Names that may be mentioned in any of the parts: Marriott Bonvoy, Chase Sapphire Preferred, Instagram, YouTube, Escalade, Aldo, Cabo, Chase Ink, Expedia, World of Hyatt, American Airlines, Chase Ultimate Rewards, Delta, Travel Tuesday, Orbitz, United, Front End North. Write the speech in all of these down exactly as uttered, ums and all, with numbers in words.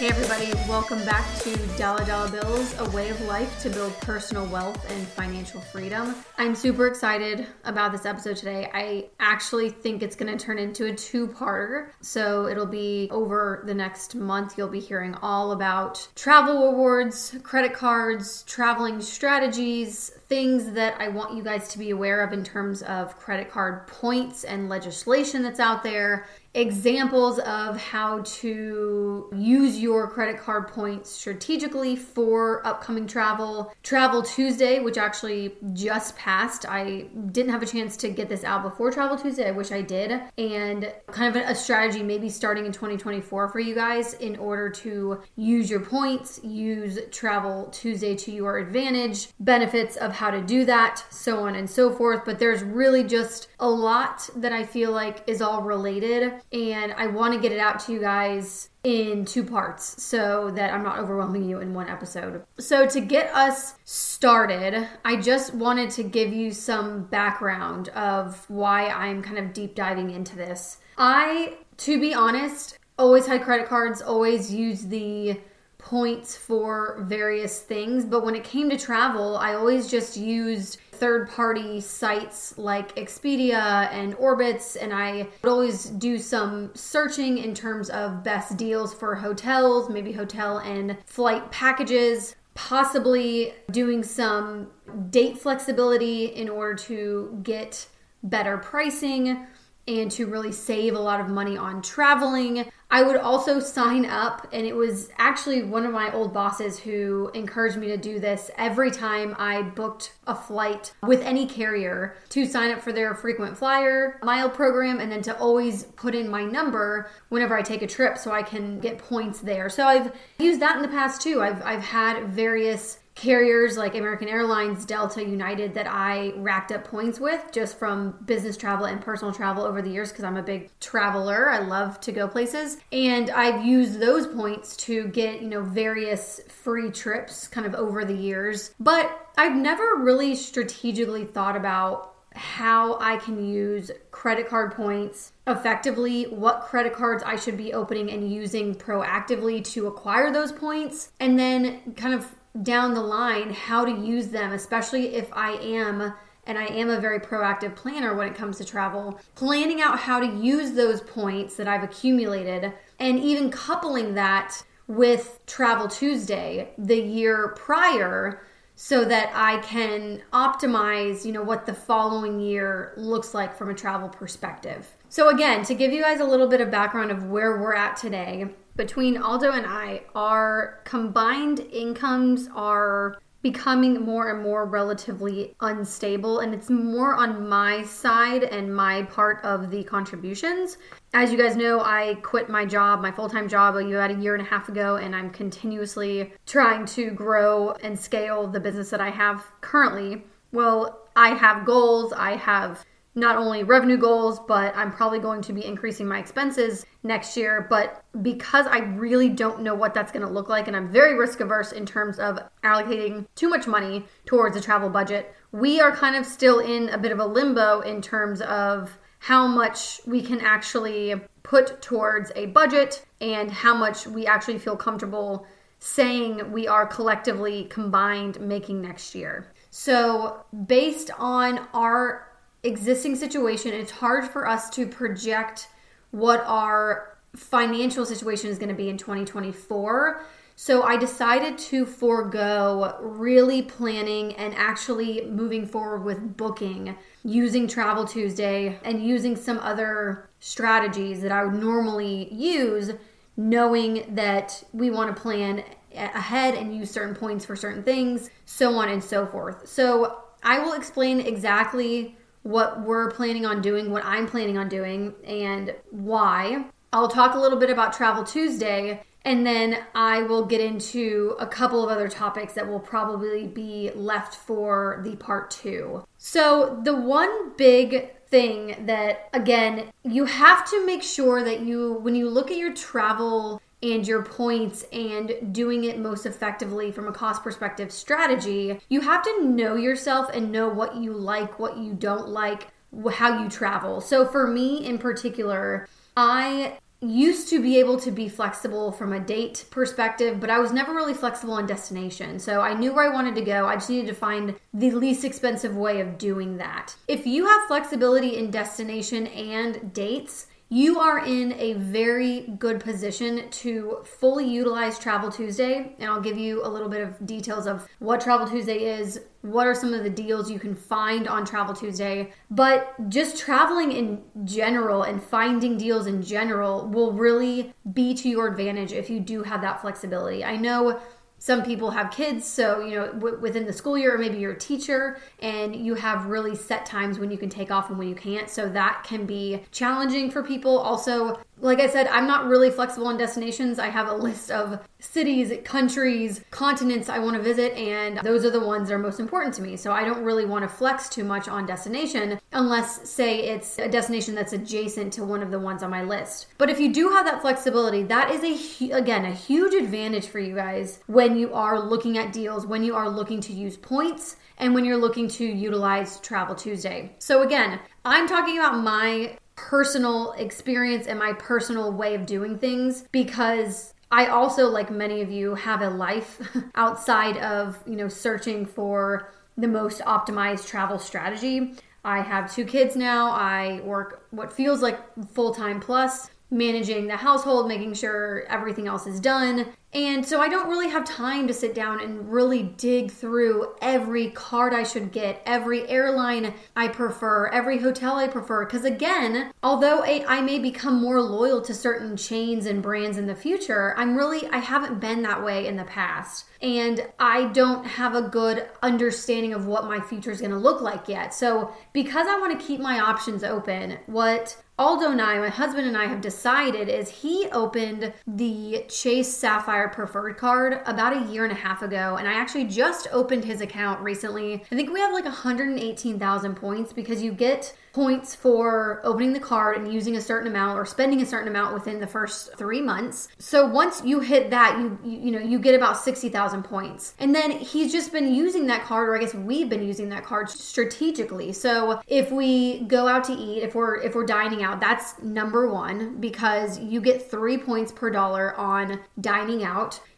Hey everybody, welcome back to Dollar Dollar Bills, a way of life to build personal wealth and financial freedom. I'm super excited about this episode today. I actually think it's going to turn into a two-parter. So it'll be over the next month. You'll be hearing all about travel rewards, credit cards, traveling strategies, things that I want you guys to be aware of in terms of credit card points and legislation that's out there. Examples of how to use your credit card points strategically for upcoming travel. Travel Tuesday, which actually just passed. I didn't have a chance to get this out before Travel Tuesday. I wish I did. And kind of a strategy maybe starting in twenty twenty-four for you guys in order to use your points, use Travel Tuesday to your advantage, benefits of how to do that, so on and so forth. But there's really just a lot that I feel like is all related. And I want to get it out to you guys in two parts so that I'm not overwhelming you in one episode. So to get us started, I just wanted to give you some background of why I'm kind of deep diving into this. I, to be honest, always had credit cards, always used the points for various things. But when it came to travel, I always just used third-party sites like Expedia and Orbitz, and I would always do some searching in terms of best deals for hotels, maybe hotel and flight packages, possibly doing some date flexibility in order to get better pricing and to really save a lot of money on traveling. I would also sign up, and it was actually one of my old bosses who encouraged me to do this every time I booked a flight with any carrier, to sign up for their frequent flyer mile program and then to always put in my number whenever I take a trip so I can get points there. So I've used that in the past too. I've I've had various carriers like American Airlines, Delta, United that I racked up points with just from business travel and personal travel over the years because I'm a big traveler. I love to go places. And I've used those points to get, you know, various free trips kind of over the years. But I've never really strategically thought about how I can use credit card points effectively, what credit cards I should be opening and using proactively to acquire those points, and then kind of down the line how to use them, especially if I am, and I am a very proactive planner when it comes to travel, planning out how to use those points that I've accumulated and even coupling that with Travel Tuesday the year prior so that I can optimize, you know, what the following year looks like from a travel perspective. So again, to give you guys a little bit of background of where we're at today, between Aldo and I, our combined incomes are becoming more and more relatively unstable, and it's more on my side and my part of the contributions. As you guys know, I quit my job, my full-time job about a year and a half ago, and I'm continuously trying to grow and scale the business that I have currently. Well, I have goals. I have not only revenue goals, but I'm probably going to be increasing my expenses next year. But because I really don't know what that's going to look like, and I'm very risk averse in terms of allocating too much money towards a travel budget, we are kind of still in a bit of a limbo in terms of how much we can actually put towards a budget and how much we actually feel comfortable saying we are collectively combined making next year. So based on our existing situation, it's hard for us to project what our financial situation is going to be in twenty twenty-four. So I decided to forego really planning and actually moving forward with booking, using Travel Tuesday and using some other strategies that I would normally use, knowing that we want to plan ahead and use certain points for certain things, so on and so forth. So I will explain exactly what we're planning on doing, what I'm planning on doing, and why. I'll talk a little bit about Travel Tuesday, and then I will get into a couple of other topics that will probably be left for the part two. So the one big thing that, again, you have to make sure that you, when you look at your travel and your points and doing it most effectively from a cost perspective strategy, you have to know yourself and know what you like, what you don't like, how you travel. So for me in particular, I used to be able to be flexible from a date perspective, but I was never really flexible on destination. So I knew where I wanted to go. I just needed to find the least expensive way of doing that. If you have flexibility in destination and dates, you are in a very good position to fully utilize Travel Tuesday, and I'll give you a little bit of details of what Travel Tuesday is, what are some of the deals you can find on Travel Tuesday, but just traveling in general and finding deals in general will really be to your advantage if you do have that flexibility. I know some people have kids, so you know w- within the school year, or maybe you're a teacher and you have really set times when you can take off and when you can't. So that can be challenging for people. Also, like I said, I'm not really flexible on destinations. I have a list of cities, countries, continents I want to visit, and those are the ones that are most important to me. So I don't really want to flex too much on destination unless, say, it's a destination that's adjacent to one of the ones on my list. But if you do have that flexibility, that is, a again, a huge advantage for you guys when you are looking at deals, when you are looking to use points, and when you're looking to utilize Travel Tuesday. So again, I'm talking about my personal experience and my personal way of doing things, because I also, like many of you, have a life outside of, you know, searching for the most optimized travel strategy. I have two kids now. I work what feels like full-time plus, managing the household, making sure everything else is done. And so I don't really have time to sit down and really dig through every card I should get, every airline I prefer, every hotel I prefer. Because again, although I, I may become more loyal to certain chains and brands in the future, I'm really, I haven't been that way in the past. And I don't have a good understanding of what my future is going to look like yet. So because I want to keep my options open, what Aldo and I, my husband and I, have decided is he opened the Chase Sapphire Preferred card about a year and a half ago, and I actually just opened his account recently. I think we have like one hundred eighteen thousand points, because you get points for opening the card and using a certain amount or spending a certain amount within the first three months. So once you hit that, you you, you know, you get about sixty thousand points. And then he's just been using that card, or I guess we've been using that card strategically. So if we go out to eat, if we're if we're dining out, that's number one, because you get three points per dollar on dining out.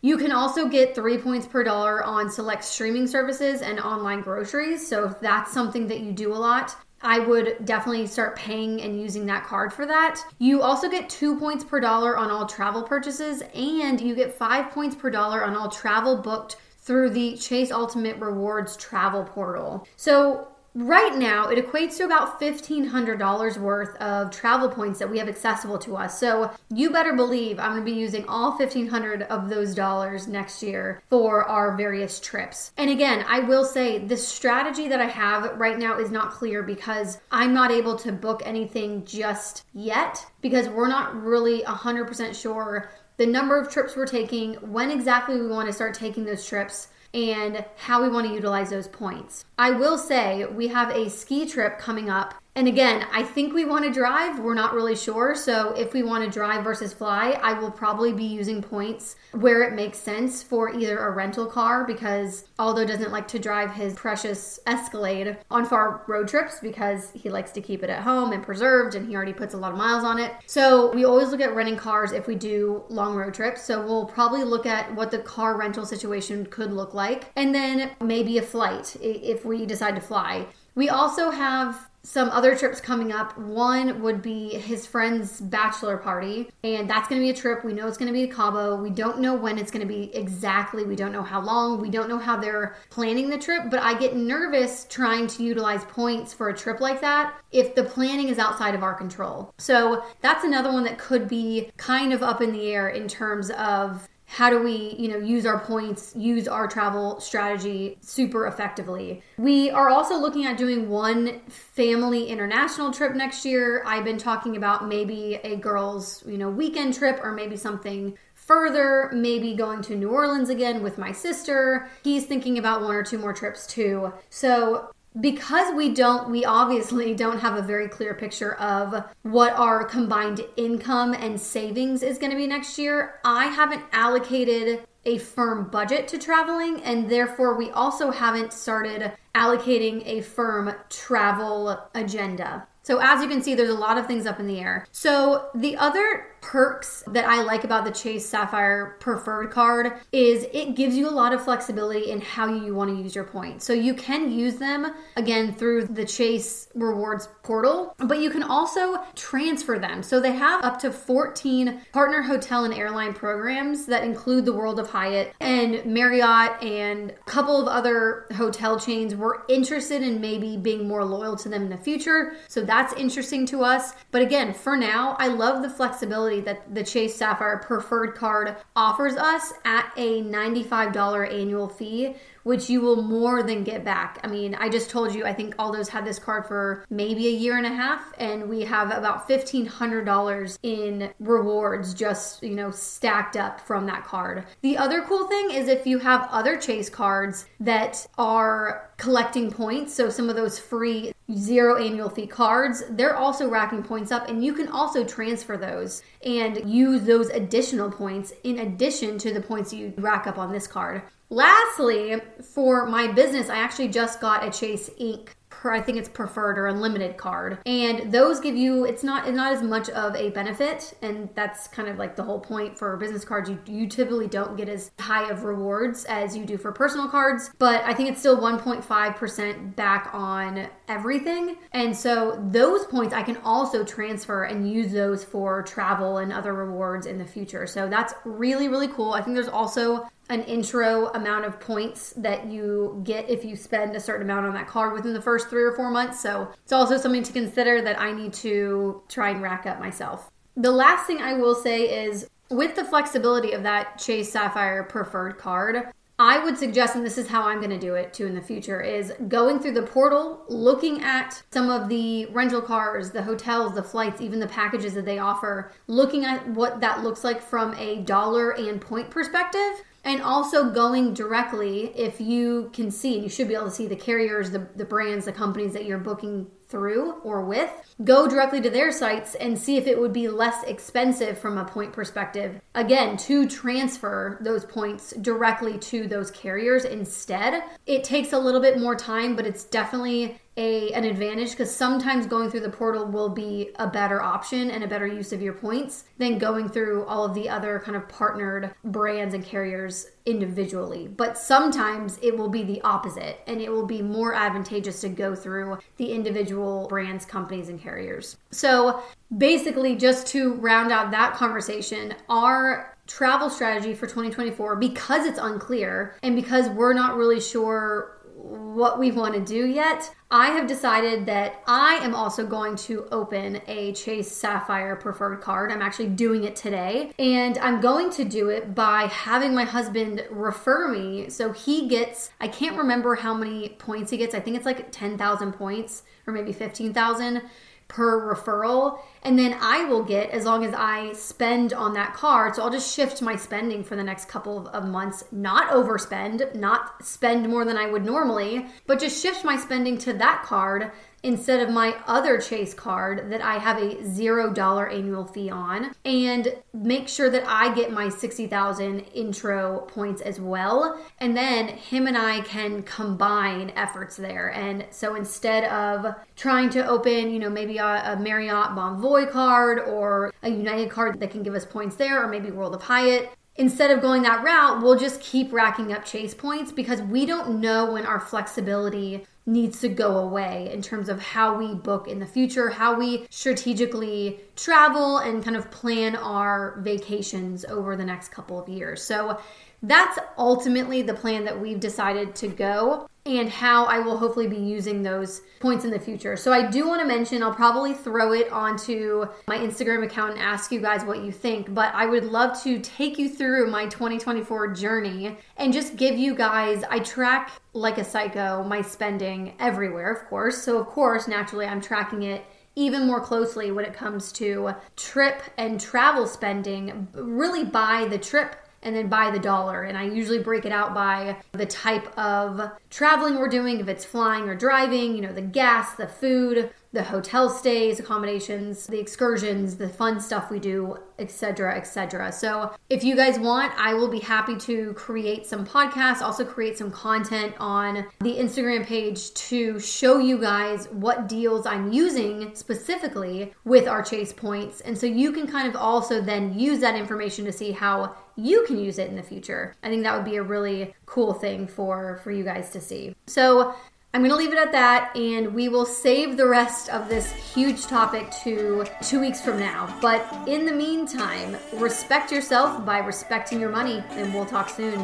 You can also get three points per dollar on select streaming services and online groceries. So if that's something that you do a lot, I would definitely start paying and using that card for that. You also get two points per dollar on all travel purchases, and you get five points per dollar on all travel booked through the Chase Ultimate Rewards travel portal. So right now, it equates to about fifteen hundred dollars worth of travel points that we have accessible to us. So you better believe I'm going to be using all fifteen hundred of those dollars next year for our various trips. And again, I will say the strategy that I have right now is not clear, because I'm not able to book anything just yet, because we're not really one hundred percent sure the number of trips we're taking, when exactly we want to start taking those trips, and how we want to utilize those points. I will say we have a ski trip coming up. And again, I think we want to drive. We're not really sure. So if we want to drive versus fly, I will probably be using points where it makes sense for either a rental car, because Aldo doesn't like to drive his precious Escalade on far road trips because he likes to keep it at home and preserved, and he already puts a lot of miles on it. So we always look at renting cars if we do long road trips. So we'll probably look at what the car rental situation could look like, and then maybe a flight if we decide to fly. We also have some other trips coming up. One would be his friend's bachelor party, and that's going to be a trip. We know it's going to be to Cabo. We don't know when it's going to be exactly. We don't know how long. We don't know how they're planning the trip, but I get nervous trying to utilize points for a trip like that if the planning is outside of our control. So that's another one that could be kind of up in the air in terms of how do we, you know, use our points, use our travel strategy super effectively. We are also looking at doing one family international trip next year. I've been talking about maybe a girls, you know, weekend trip, or maybe something further, maybe going to New Orleans again with my sister. He's thinking about one or two more trips too. So because we don't, we obviously don't have a very clear picture of what our combined income and savings is going to be next year, I haven't allocated a firm budget to traveling, and therefore we also haven't started allocating a firm travel agenda. So as you can see, there's a lot of things up in the air. So the other perks that I like about the Chase Sapphire Preferred card is it gives you a lot of flexibility in how you want to use your points. So you can use them, again, through the Chase Rewards portal, but you can also transfer them. So they have up to fourteen partner hotel and airline programs that include the World of Hyatt and Marriott, and a couple of other hotel chains we're interested in maybe being more loyal to them in the future. So that's interesting to us. But again, for now, I love the flexibility that the Chase Sapphire Preferred card offers us at a ninety-five dollars annual fee, which you will more than get back. I mean, I just told you, I think Aldo's had this card for maybe a year and a half, and we have about fifteen hundred dollars in rewards just, you know, stacked up from that card. The other cool thing is if you have other Chase cards that are collecting points, so some of those free zero annual fee cards, they're also racking points up, and you can also transfer those and use those additional points in addition to the points you rack up on this card. Lastly, for my business, I actually just got a Chase Ink, I think it's preferred or unlimited card. And those give you, it's not it's not as much of a benefit. And that's kind of like the whole point for business cards. You, you typically don't get as high of rewards as you do for personal cards. But I think it's still one point five percent back on everything. And so those points I can also transfer and use those for travel and other rewards in the future. So that's really, really cool. I think there's also an intro amount of points that you get if you spend a certain amount on that card within the first three or four months. So it's also something to consider that I need to try and rack up myself. The last thing I will say is with the flexibility of that Chase Sapphire Preferred card, I would suggest, and this is how I'm going to do it too in the future, is going through the portal, looking at some of the rental cars, the hotels, the flights, even the packages that they offer, looking at what that looks like from a dollar and point perspective. And also going directly, if you can see, and you should be able to see the carriers, the, the brands, the companies that you're booking through or with, go directly to their sites and see if it would be less expensive from a point perspective, again, to transfer those points directly to those carriers instead. It takes a little bit more time, but it's definitely a an advantage, because sometimes going through the portal will be a better option and a better use of your points than going through all of the other kind of partnered brands and carriers individually. But sometimes it will be the opposite, and it will be more advantageous to go through the individual brands, companies, and carriers. So basically, just to round out that conversation, our travel strategy for twenty twenty-four, because it's unclear and because we're not really sure what we want to do yet, I have decided that I am also going to open a Chase Sapphire Preferred card. I'm actually doing it today, and I'm going to do it by having my husband refer me. So he gets, I can't remember how many points he gets. I think it's like ten thousand points or maybe fifteen thousand per referral. And then I will get, as long as I spend on that card, so I'll just shift my spending for the next couple of months, not overspend, not spend more than I would normally, but just shift my spending to that card instead of my other Chase card that I have a zero dollars annual fee on, and make sure that I get my sixty thousand intro points as well. And then him and I can combine efforts there. And so instead of trying to open, you know, maybe a, a Marriott Bonvoy card or a United card that can give us points there, or maybe World of Hyatt, instead of going that route, we'll just keep racking up Chase points, because we don't know when our flexibility needs to go away in terms of how we book in the future, how we strategically travel and kind of plan our vacations over the next couple of years. So that's ultimately the plan that we've decided to go, and how I will hopefully be using those points in the future. So I do want to mention, I'll probably throw it onto my Instagram account and ask you guys what you think, but I would love to take you through my twenty twenty-four journey and just give you guys, I track like a psycho my spending everywhere, of course. So of course, naturally, I'm tracking it even more closely when it comes to trip and travel spending, really by the trip and then by the dollar. And I usually break it out by the type of traveling we're doing, if it's flying or driving, you know, the gas, the food, the hotel stays, accommodations, the excursions, the fun stuff we do, et cetera, et cetera. So if you guys want, I will be happy to create some podcasts, also create some content on the Instagram page to show you guys what deals I'm using specifically with our Chase points. And so you can kind of also then use that information to see how you can use it in the future. I think that would be a really cool thing for, for you guys to see. So I'm going to leave it at that, and we will save the rest of this huge topic to two weeks from now. But in the meantime, respect yourself by respecting your money, and we'll talk soon.